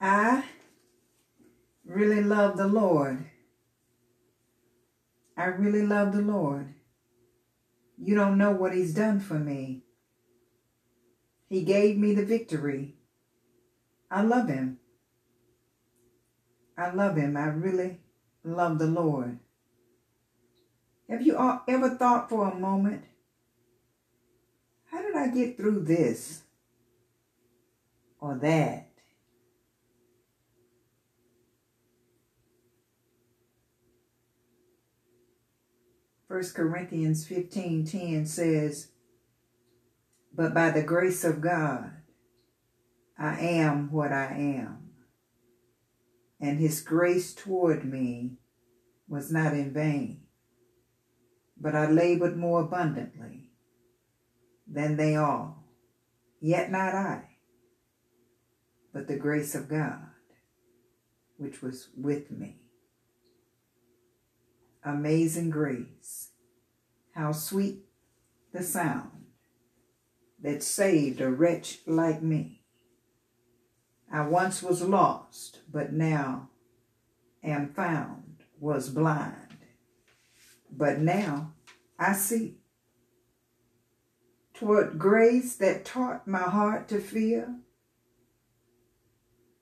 I really love the Lord. I really love the Lord. You don't know what He's done for me. He gave me the victory. I love Him. I love Him. I really love the Lord. Have you ever thought for a moment, how did I get through this or that? First Corinthians 15:10 says, but by the grace of God, I am what I am, and His grace toward me was not in vain, but I labored more abundantly than they all, yet not I, but the grace of God, which was with me. Amazing grace, how sweet the sound that saved a wretch like me. I once was lost, but now am found, was blind, but now I see. 'Tward grace that taught my heart to fear,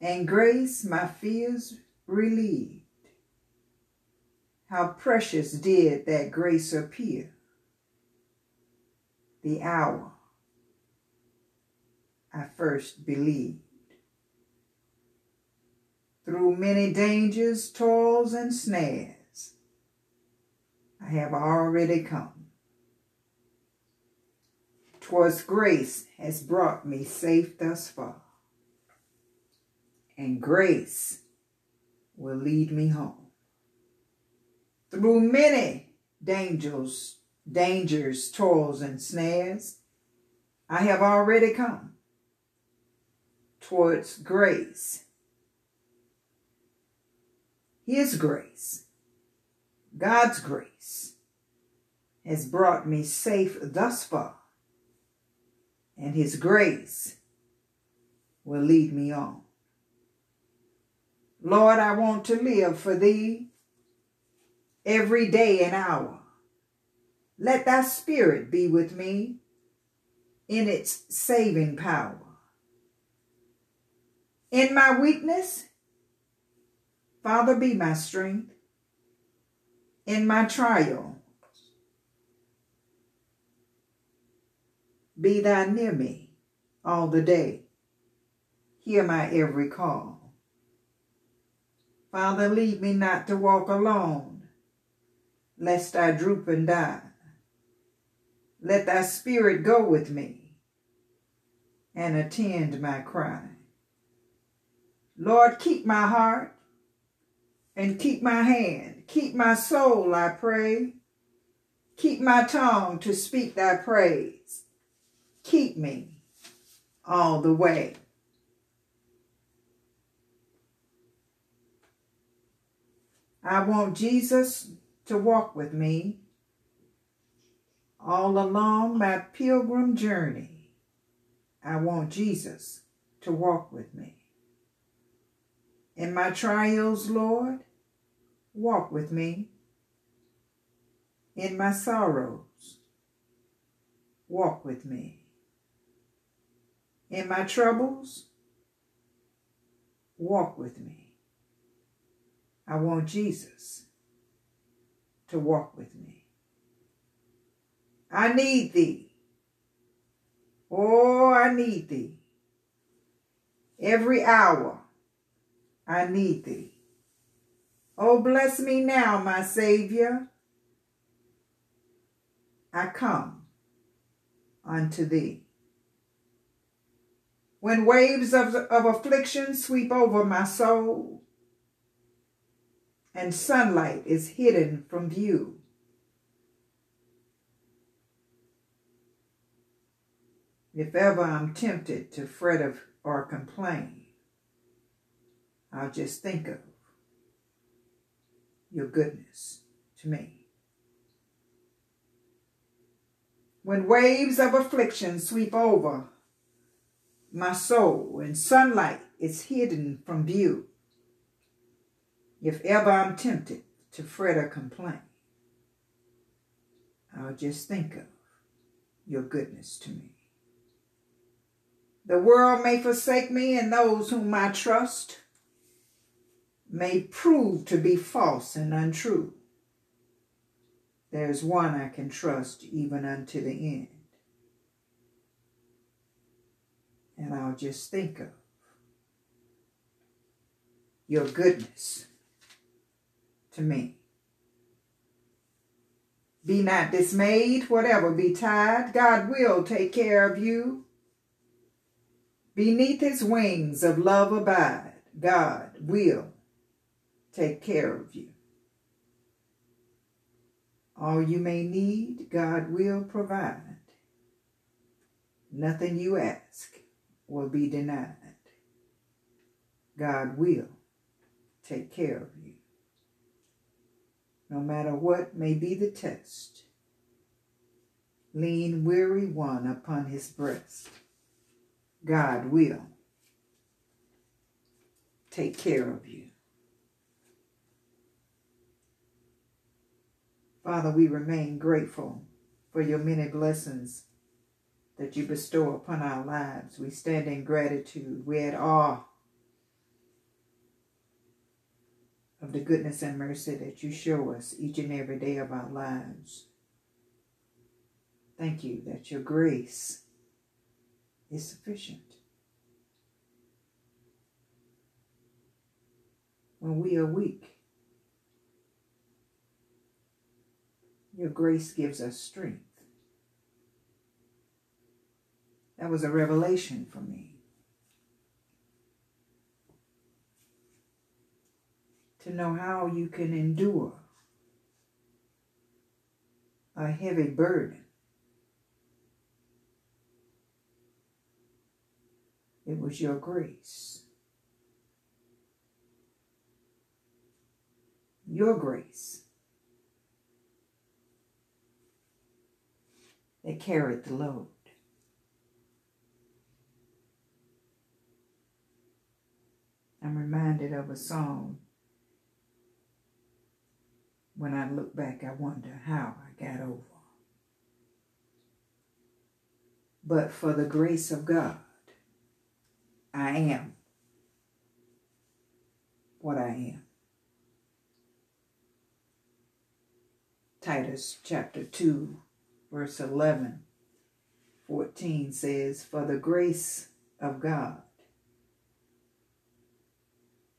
and grace my fears relieved. How precious did that grace appear, the hour I first believed. Through many dangers, toils, and snares, I have already come. 'Twas grace has brought me safe thus far, and grace will lead me home. Through many dangers, toils, and snares, I have already come. 'Twas grace, His grace, God's grace, has brought me safe thus far, and His grace will lead me on. Lord, I want to live for Thee every day and hour. Let Thy Spirit be with me in its saving power. In my weakness, Father, be my strength. In my trial, be Thou near me all the day. Hear my every call. Father, lead me not to walk alone, lest I droop and die. Let Thy Spirit go with me and attend my cry. Lord, keep my heart and keep my hand. Keep my soul, I pray. Keep my tongue to speak Thy praise. Keep me all the way. I want Jesus to walk with me all along my pilgrim journey. I want Jesus to walk with me. In my trials, Lord, walk with me. In my sorrows, walk with me. In my troubles, walk with me. I want Jesus to walk with me. I need Thee. Oh, I need Thee. Every hour, I need Thee. Oh, bless me now, my Savior. I come unto Thee. When waves of affliction sweep over my soul, and sunlight is hidden from view, if ever I'm tempted to fret of or complain, I'll just think of Your goodness to me. When waves of affliction sweep over my soul and sunlight is hidden from view. If ever I'm tempted to fret or complain, I'll just think of your goodness to me. The world may forsake me, and those whom I trust may prove to be false and untrue. There is one I can trust even unto the end. And I'll just think of your goodness to me. Be not dismayed, whatever betide, God will take care of you. Beneath his wings of love abide, God will take care of you. All you may need, God will provide. Nothing you ask will be denied. God will take care of you. No matter what may be the test, lean weary one upon his breast. God will take care of you. Father, we remain grateful for your many blessings that you bestow upon our lives. We stand in gratitude. We're at awe of the goodness and mercy that you show us each and every day of our lives. Thank you that your grace is sufficient. When we are weak, your grace gives us strength. That was a revelation for me. To know how you can endure a heavy burden. It was your grace. Your grace that carried the load. I'm reminded of a song. When I look back, I wonder how I got over. But for the grace of God, I am what I am. Titus chapter 2, verse 11, 14 says, for the grace of God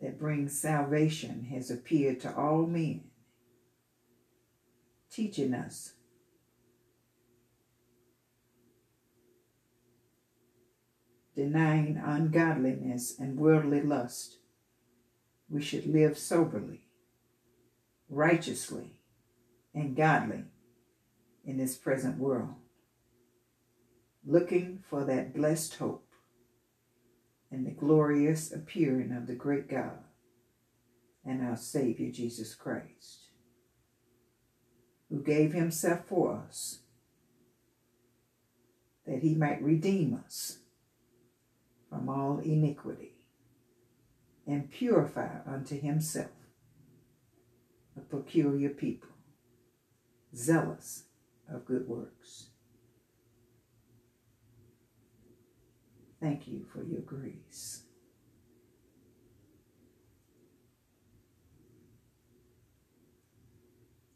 that brings salvation has appeared to all men, teaching us denying ungodliness and worldly lust, we should live soberly, righteously, and godly in this present world, looking for that blessed hope and the glorious appearing of the great God and our Savior Jesus Christ, who gave himself for us, that he might redeem us from all iniquity, and purify unto himself a peculiar people, zealous of good works. Thank you for your grace.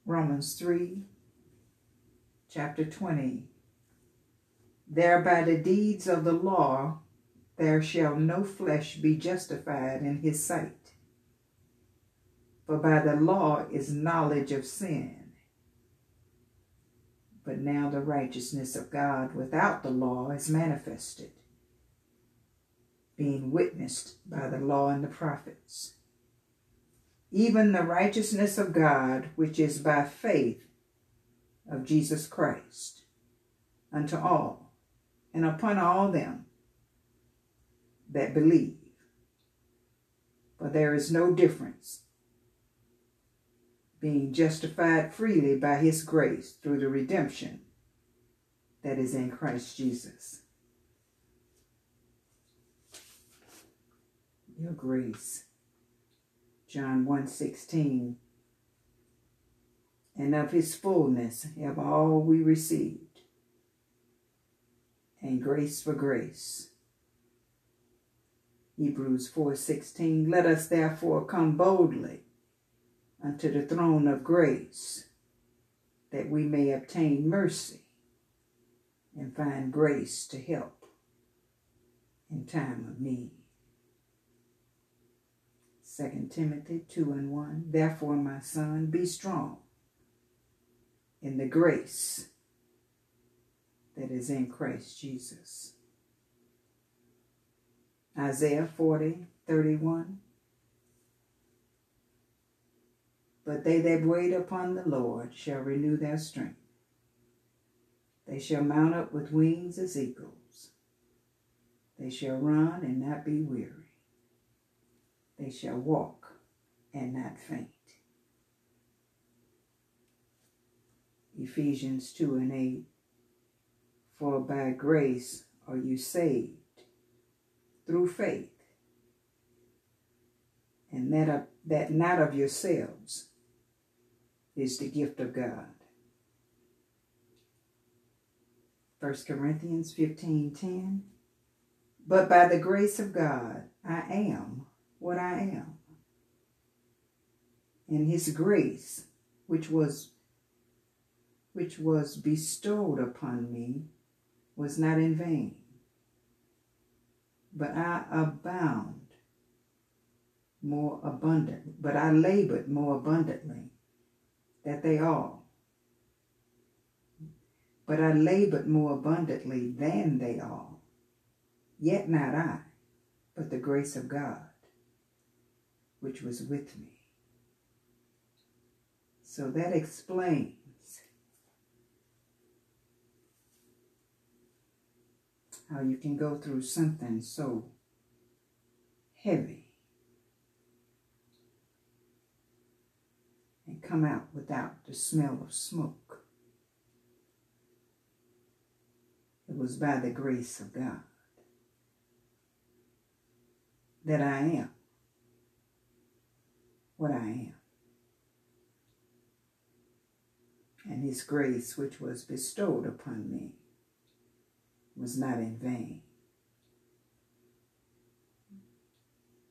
Romans 3, chapter 20. There by the deeds of the law there shall no flesh be justified in his sight. For by the law is knowledge of sin. But now the righteousness of God without the law is manifested, being witnessed by the law and the prophets, even the righteousness of God, which is by faith of Jesus Christ, unto all and upon all them that believe. For there is no difference, being justified freely by his grace through the redemption that is in Christ Jesus. your grace. John 1:16. And of his fullness have all we received, and grace for grace. Hebrews 4:16. Let us therefore come boldly unto the throne of grace, that we may obtain mercy and find grace to help in time of need. 2 Timothy 2:1. Therefore, my son, be strong in the grace that is in Christ Jesus. Isaiah 40:31. But they that wait upon the Lord shall renew their strength. They shall mount up with wings as eagles. They shall run and not be weary. They shall walk and not faint. Ephesians 2:8. For by grace are you saved through faith, and that not of yourselves is the gift of God. 1 Corinthians 15:10. But by the grace of God I am what I am, and his grace, which was bestowed upon me, was not in vain, but I labored more abundantly than they all. Yet not I, but the grace of God, which was with me. So that explains how you can go through something so heavy and come out without the smell of smoke. It was by the grace of God that I am what I am, and his grace, which was bestowed upon me, was not in vain,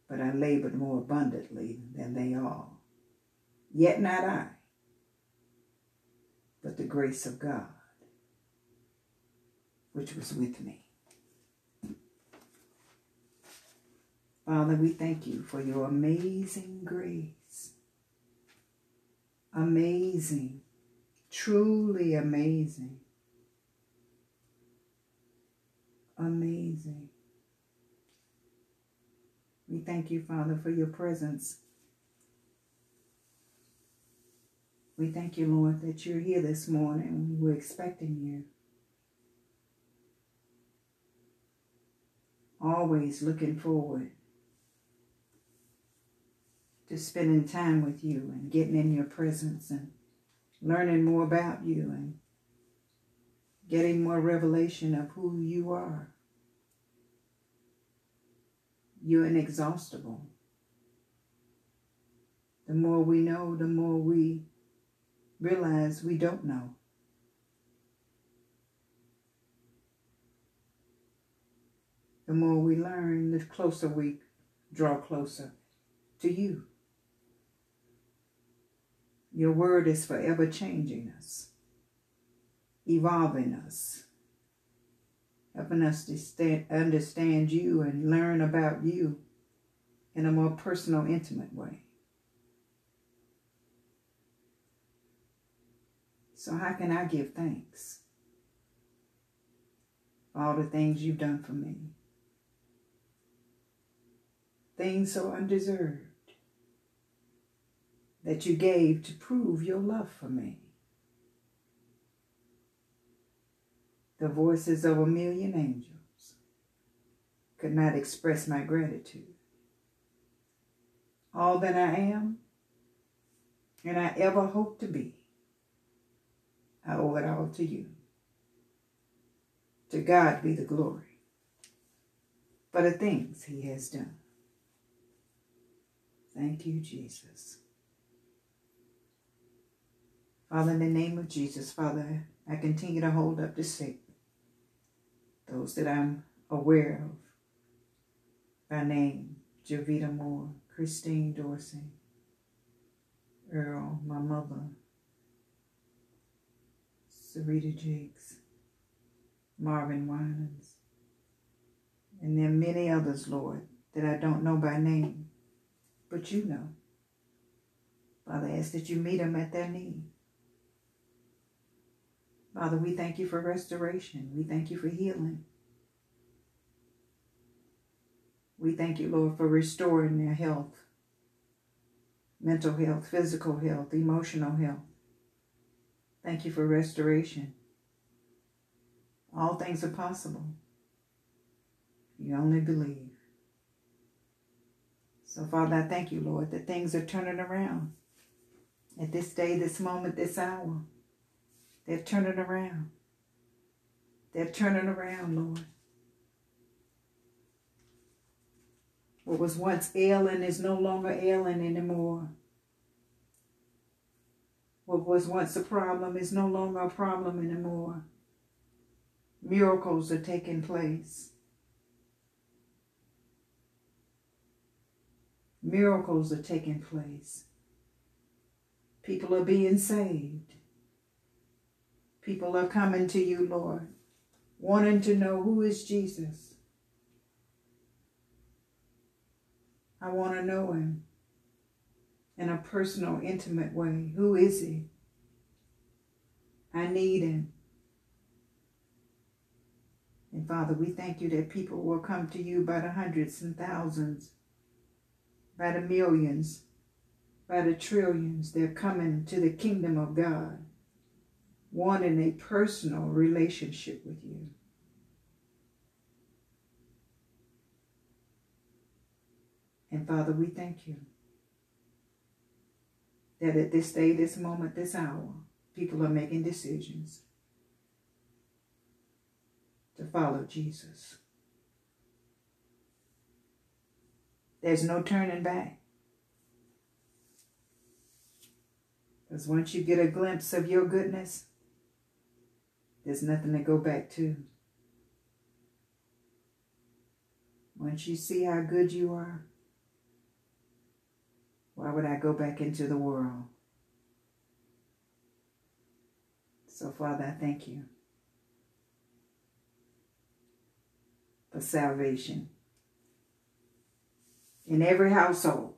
but I labored more abundantly than they all. Yet not I, but the grace of God, which was with me. Father, we thank you for your amazing grace. Amazing, truly amazing, amazing. We thank you, Father, for your presence. We thank you, Lord, that you're here this morning. We were expecting you. Always looking forward to spending time with you and getting in your presence and learning more about you and getting more revelation of who you are. You're inexhaustible. The more we know, the more we realize we don't know. The more we learn, the closer we draw closer to you. Your word is forever changing us, evolving us, helping us to understand you and learn about you in a more personal, intimate way. So how can I give thanks for all the things you've done for me? Things so undeserved that you gave to prove your love for me. The voices of 1,000,000 angels could not express my gratitude. All that I am and I ever hope to be, I owe it all to you. To God be the glory for the things he has done. Thank you, Jesus. Father, in the name of Jesus, Father, I continue to hold up the sick, those that I'm aware of by name, Jovita Moore, Christine Dorsey, Earl, my mother, Sarita Jakes, Marvin Winans, and there are many others, Lord, that I don't know by name, but you know. Father, I ask that you meet them at their need. Father, we thank you for restoration. We thank you for healing. We thank you, Lord, for restoring their health, mental health, physical health, emotional health. Thank you for restoration. All things are possible. You only believe. So, Father, I thank you, Lord, that things are turning around. At this day, this moment, this hour, they're turning around. They're turning around, Lord. What was once ailing is no longer ailing anymore. What was once a problem is no longer a problem anymore. Miracles are taking place. Miracles are taking place. People are being saved. People are coming to you, Lord, wanting to know who is Jesus. I want to know him in a personal, intimate way. Who is he? I need him. And Father, we thank you that people will come to you by the hundreds and thousands, by the millions, by the trillions. They're coming to the kingdom of God, wanting a personal relationship with you. And Father, we thank you that at this day, this moment, this hour, people are making decisions to follow Jesus. There's no turning back. Because once you get a glimpse of your goodness, there's nothing to go back to. Once you see how good you are, why would I go back into the world? So, Father, I thank you for salvation in every household,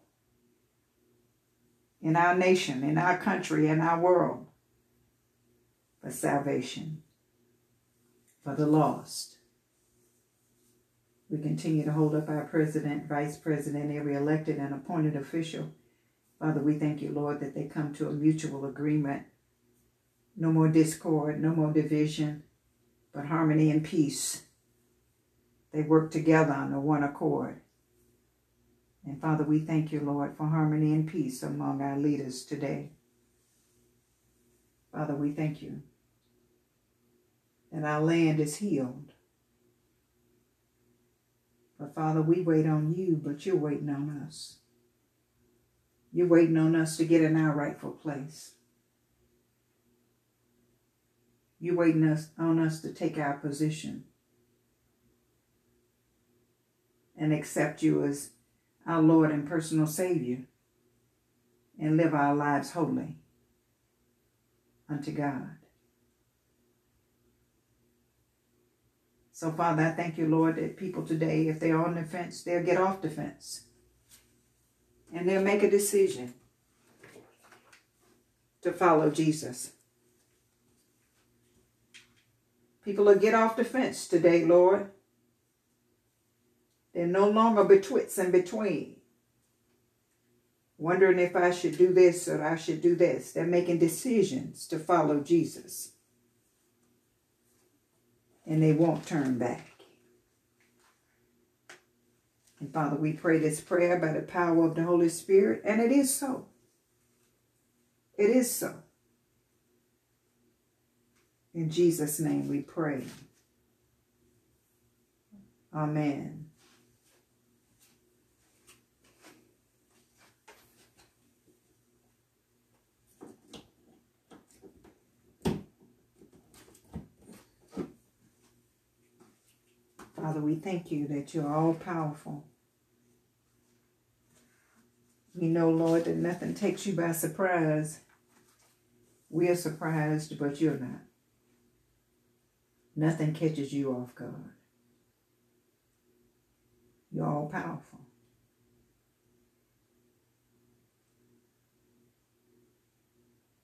in our nation, in our country, in our world, for salvation, for the lost. We continue to hold up our president, vice president, every elected and appointed official. Father, we thank you, Lord, that they come to a mutual agreement. No more discord, no more division, but harmony and peace. They work together on the one accord. And Father, we thank you, Lord, for harmony and peace among our leaders today. Father, we thank you that our land is healed. But Father, we wait on you, but you're waiting on us. You're waiting on us to get in our rightful place. You're waiting on us to take our position and accept you as our Lord and personal Savior and live our lives holy unto God. So, Father, I thank you, Lord, that people today, if they're on the fence, they'll get off the fence. And they'll make a decision to follow Jesus. People will get off the fence today, Lord. They're no longer betwixt and between, wondering if I should do this or I should do this. They're making decisions to follow Jesus. And they won't turn back. And Father, we pray this prayer by the power of the Holy Spirit. And it is so. It is so. In Jesus' name we pray. Amen. Father, we thank you that you're all-powerful. We know, Lord, that nothing takes you by surprise. We are surprised, but you're not. Nothing catches you off guard. You're all-powerful.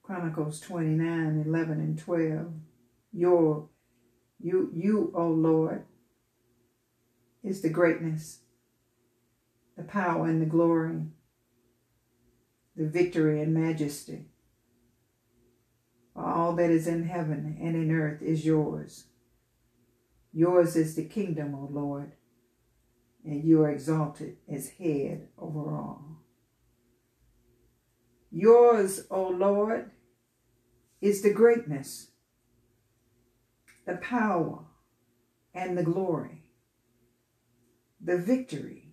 Chronicles 29, 11, and 12. You, O Lord, is the greatness, the power and the glory, the victory and majesty. For all that is in heaven and in earth is yours. Yours is the kingdom, O Lord, and you are exalted as head over all. Yours, O Lord, is the greatness, the power, and the glory, the victory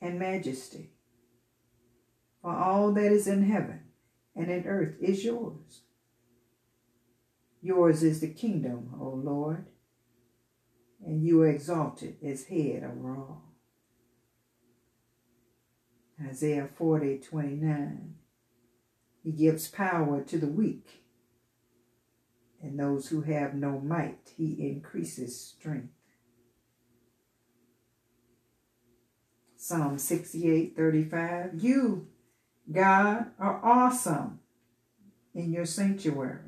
and majesty. For all that is in heaven and in earth is yours. Yours is the kingdom, O Lord, and you are exalted as head over all. Isaiah 40, 29. He gives power to the weak, and those who have no might, he increases strength. Psalm 68, 35. You, God, are awesome in your sanctuary.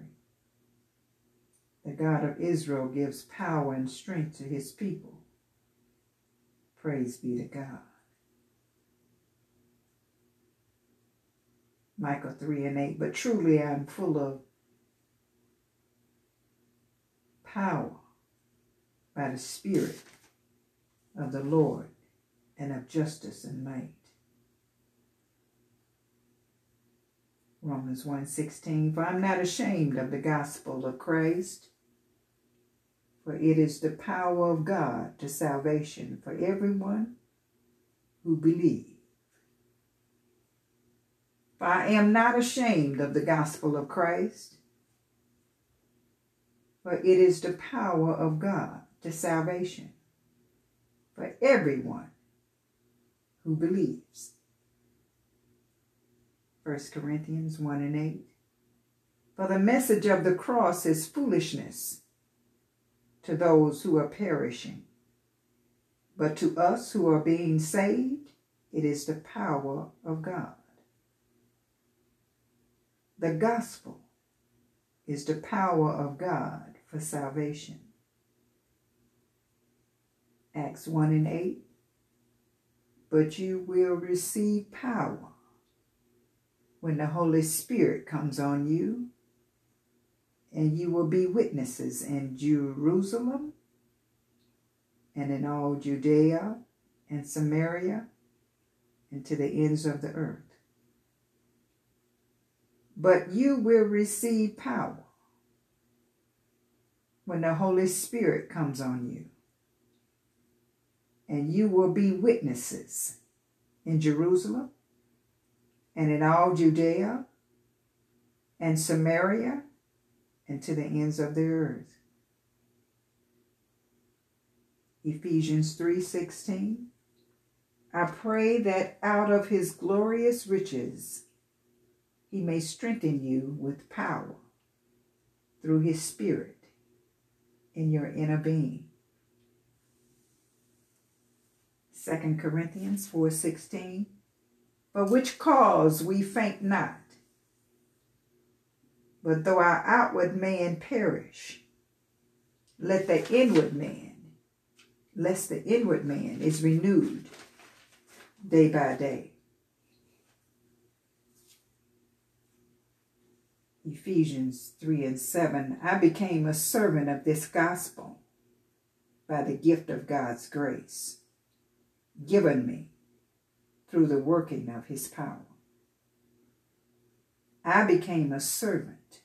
The God of Israel gives power and strength to his people. Praise be to God. Micah 3 and 8. But truly I am full of power by the Spirit of the Lord and of justice and might. Romans 1:16. For I am not ashamed of the gospel of Christ. For it is the power of God to salvation for everyone who believes. For I am not ashamed of the gospel of Christ. For it is the power of God to salvation for everyone who believes. 1 Corinthians 1 and 8. For the message of the cross is foolishness to those who are perishing, but to us who are being saved, it is the power of God. The gospel is the power of God for salvation. Acts 1 and 8. But you will receive power when the Holy Spirit comes on you, and you will be witnesses in Jerusalem and in all Judea and Samaria and to the ends of the earth. But you will receive power when the Holy Spirit comes on you, and you will be witnesses in Jerusalem and in all Judea and Samaria and to the ends of the earth. Ephesians 3:16. I pray that out of his glorious riches he may strengthen you with power through his Spirit in your inner being. 2 Corinthians 4:16. For which cause we faint not, but though our outward man perish, let the inward man, lest the inward man is renewed day by day. Ephesians 3 and 7, I became a servant of this gospel by the gift of God's grace, given me through the working of his power. I became a servant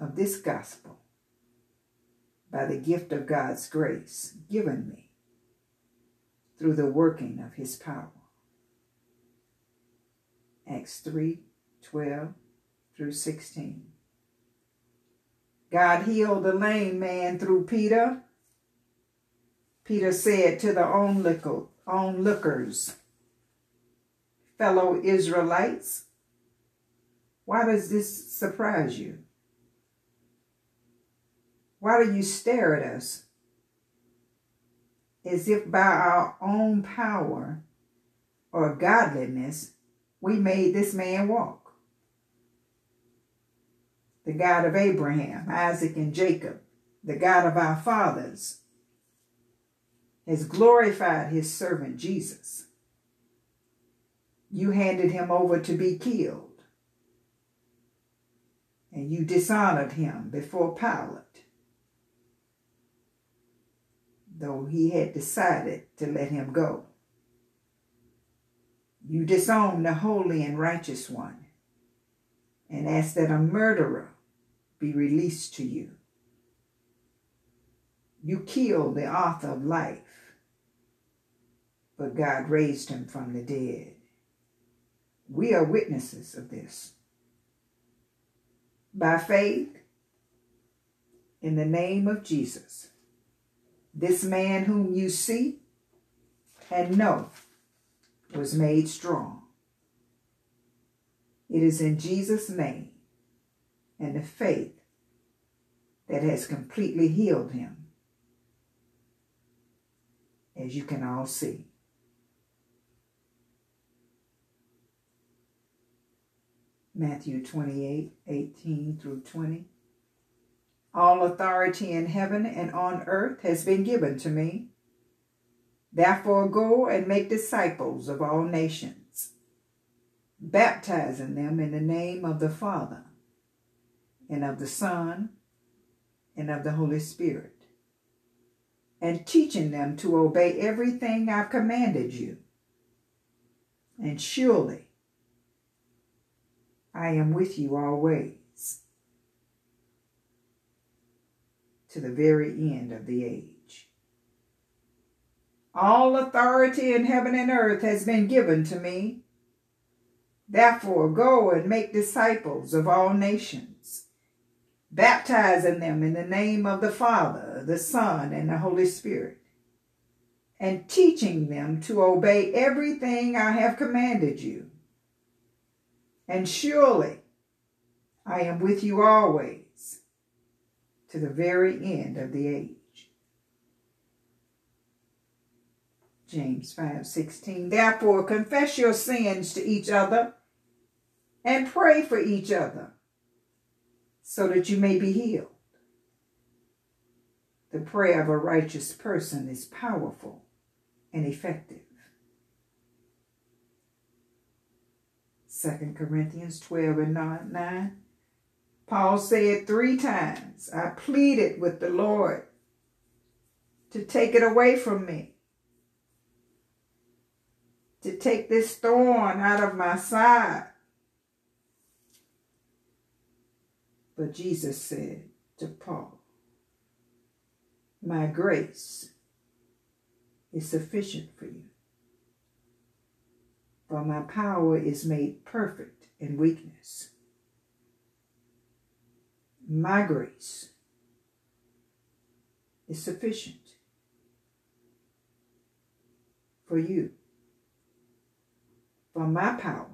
of this gospel by the gift of God's grace, given me through the working of his power. Acts 3, 12. Through 16. God healed the lame man through Peter. Peter said to the onlookers, fellow Israelites, why does this surprise you? Why do you stare at us as if by our own power or godliness we made this man walk? The God of Abraham, Isaac, and Jacob, the God of our fathers, has glorified his servant Jesus. You handed him over to be killed, and you dishonored him before Pilate, though he had decided to let him go. You disowned the holy and righteous one and asked that a murderer be released to you. You killed the author of life, but God raised him from the dead. We are witnesses of this. By faith, in the name of Jesus, this man whom you see and know was made strong. It is in Jesus' name and the faith that has completely healed him, as you can all see. Matthew 28:18-20. All authority in heaven and on earth has been given to me. Therefore go and make disciples of all nations, baptizing them in the name of the Father, and of the Son, and of the Holy Spirit, and teaching them to obey everything I've commanded you. And surely I am with you always, to the very end of the age. All authority in heaven and earth has been given to me. Therefore, go and make disciples of all nations, baptizing them in the name of the Father, the Son, and the Holy Spirit, and teaching them to obey everything I have commanded you. And surely I am with you always, to the very end of the age. James 5:16. Therefore, confess your sins to each other and pray for each other, so that you may be healed. The prayer of a righteous person is powerful and effective. 2 Corinthians 12:9. Paul said 3 times, I pleaded with the Lord to take it away from me, to take this thorn out of my side. But Jesus said to Paul, my grace is sufficient for you, for my power is made perfect in weakness. My grace is sufficient for you, for my power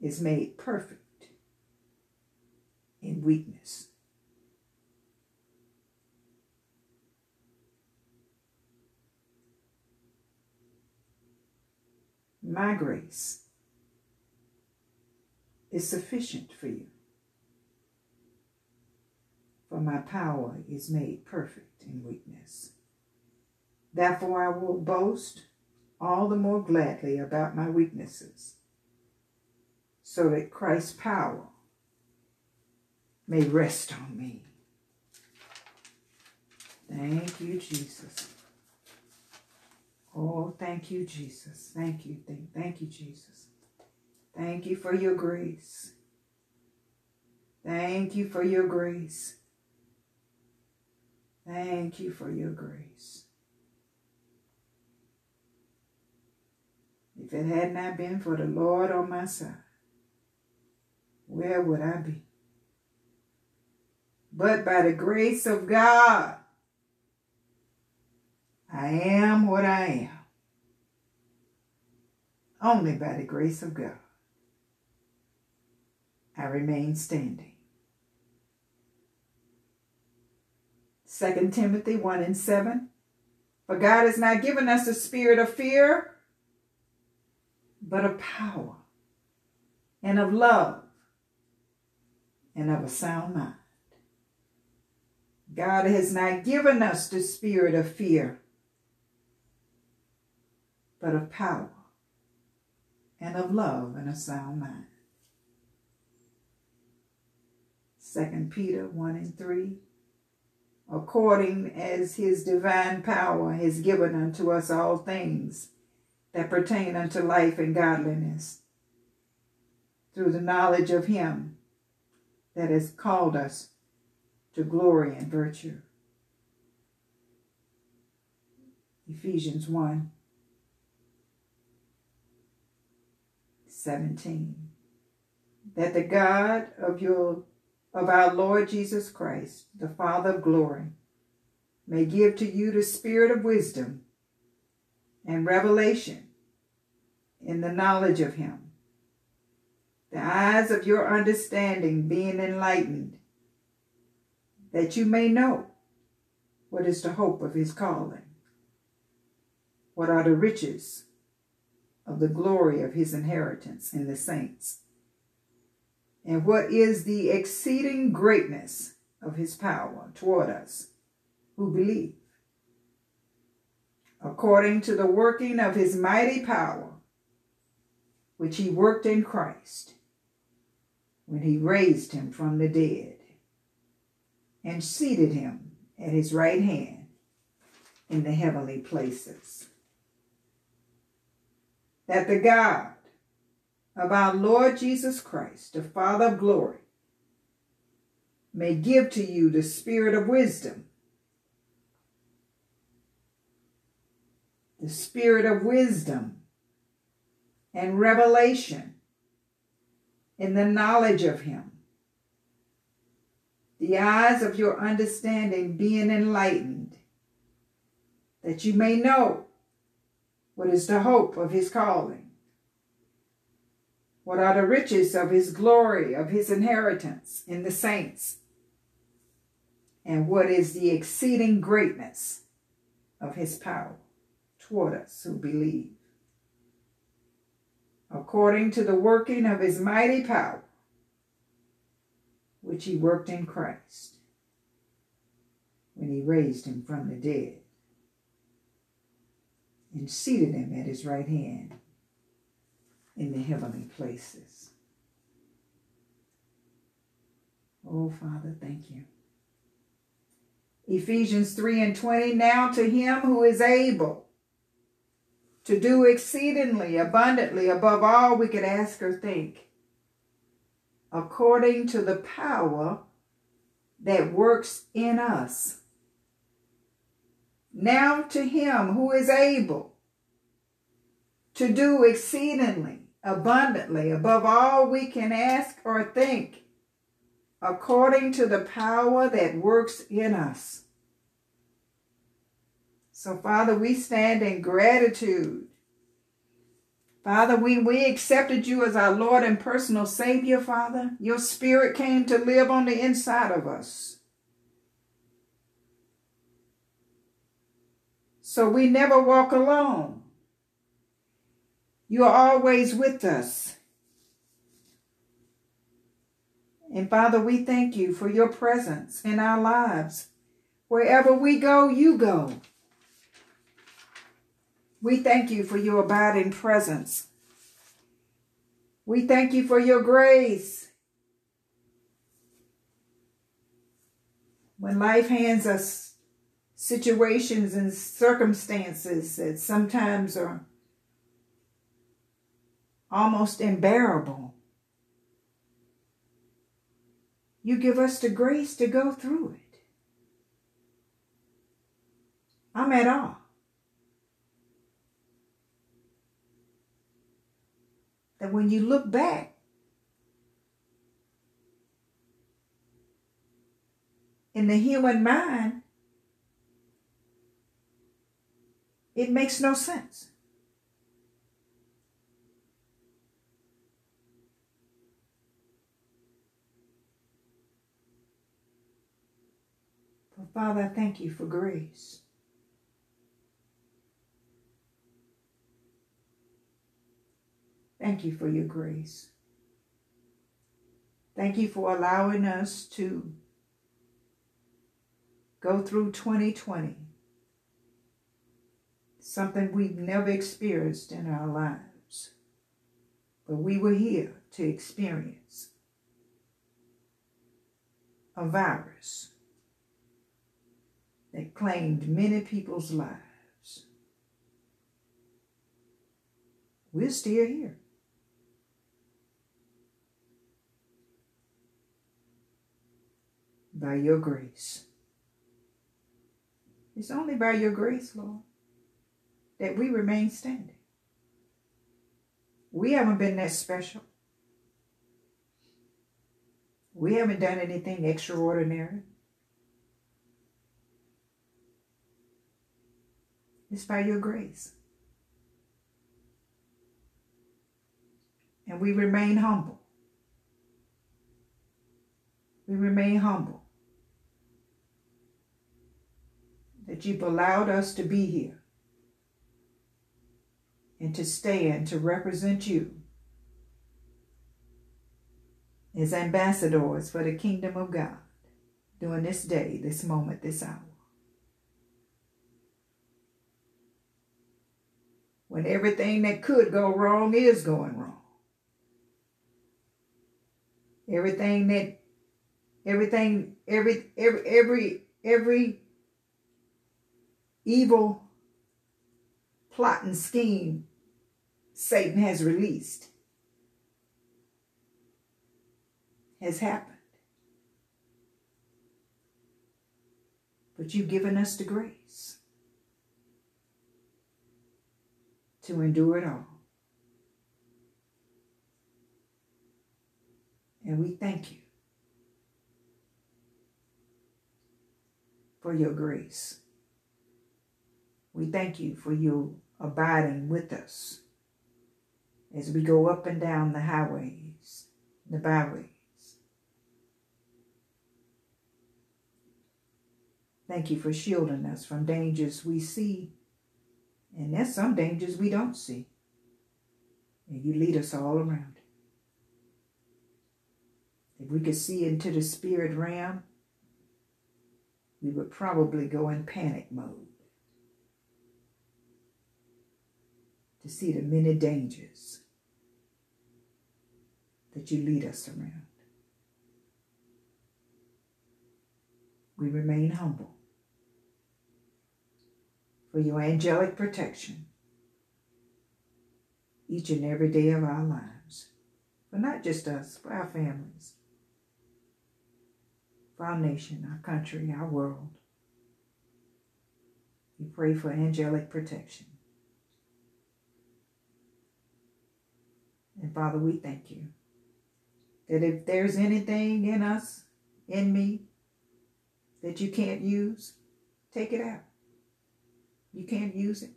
is made perfect in weakness. My grace is sufficient for you, for my power is made perfect in weakness. Therefore, I will boast all the more gladly about my weaknesses, so that Christ's power may rest on me. Thank you, Jesus. Oh, thank you, Jesus. Thank you. Thank you, Jesus. Thank you for your grace. Thank you for your grace. Thank you for your grace. If it had not been for the Lord on my side, where would I be? But by the grace of God, I am what I am, only by the grace of God. I remain standing. 2 Timothy 1:7. For God has not given us a spirit of fear, but of power, and of love, and of a sound mind. God has not given us the spirit of fear, but of power, and of love, and a sound mind. 2 Peter 1:3. According as his divine power has given unto us all things that pertain unto life and godliness, through the knowledge of him that has called us to glory and virtue. Ephesians 1:17. That the God of our Lord Jesus Christ, the Father of glory, may give to you the spirit of wisdom and revelation in the knowledge of him, the eyes of your understanding being enlightened, that you may know what is the hope of his calling, what are the riches of the glory of his inheritance in the saints, and what is the exceeding greatness of his power toward us who believe, according to the working of his mighty power, which he worked in Christ when he raised him from the dead and seated him at his right hand in the heavenly places. That the God of our Lord Jesus Christ, the Father of glory, may give to you the spirit of wisdom, and revelation in the knowledge of him, the eyes of your understanding being enlightened, that you may know what is the hope of his calling, what are the riches of his glory, of his inheritance in the saints, and what is the exceeding greatness of his power toward us who believe, according to the working of his mighty power, which he worked in Christ when he raised him from the dead and seated him at his right hand in the heavenly places. Oh, Father, thank you. Ephesians 3:20, now to him who is able to do exceedingly abundantly above all we could ask or think, according to the power that works in us. Now to him who is able to do exceedingly abundantly above all we can ask or think, according to the power that works in us. So, Father, we stand in gratitude. Father, we accepted you as our Lord and personal Savior, Father. Your Spirit came to live on the inside of us. So we never walk alone. You are always with us. And Father, we thank you for your presence in our lives. Wherever we go, you go. We thank you for your abiding presence. We thank you for your grace. When life hands us situations and circumstances that sometimes are almost unbearable, you give us the grace to go through it. I'm at awe that when you look back in the human mind, It makes no sense. But Father, I thank you for grace. Thank you for your grace. Thank you for allowing us to go through 2020, something we've never experienced in our lives, but we were here to experience a virus that claimed many people's lives. We're still here. By your grace. It's only by your grace, Lord, that we remain standing. We haven't been that special. We haven't done anything extraordinary. It's by your grace. And we remain humble. We remain humble. That you've allowed us to be here and to stand to represent you as ambassadors for the kingdom of God during this day, this moment, this hour. When everything that could go wrong is going wrong. Every evil plot and scheme Satan has released has happened. But you've given us the grace to endure it all. And we thank you for your grace. We thank you for you abiding with us as we go up and down the highways, the byways. Thank you for shielding us from dangers we see, and there's some dangers we don't see. And you lead us all around. If we could see into the spirit realm, we would probably go in panic mode. To see the many dangers that you lead us around. We remain humble for your angelic protection each and every day of our lives. But not just us, but our families, for our nation, our country, our world. We pray for angelic protection. And Father, we thank you that if there's anything in us, in me, that you can't use, take it out. You can't use it.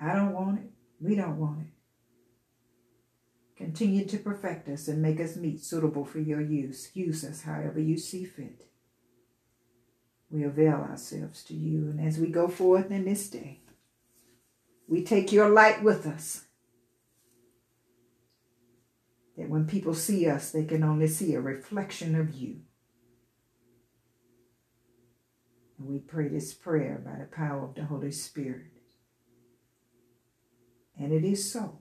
I don't want it. We don't want it. Continue to perfect us and make us meet suitable for your use. Use us however you see fit. We avail ourselves to you. And as we go forth in this day, we take your light with us. That when people see us, they can only see a reflection of you. And we pray this prayer by the power of the Holy Spirit. And it is so.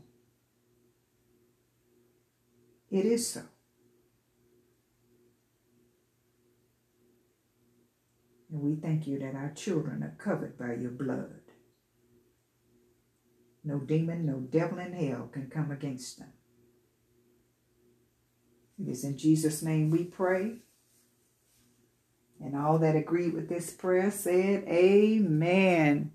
It is so. And we thank you that our children are covered by your blood. No demon, no devil in hell can come against them. It is in Jesus' name we pray. And all that agree with this prayer said, amen.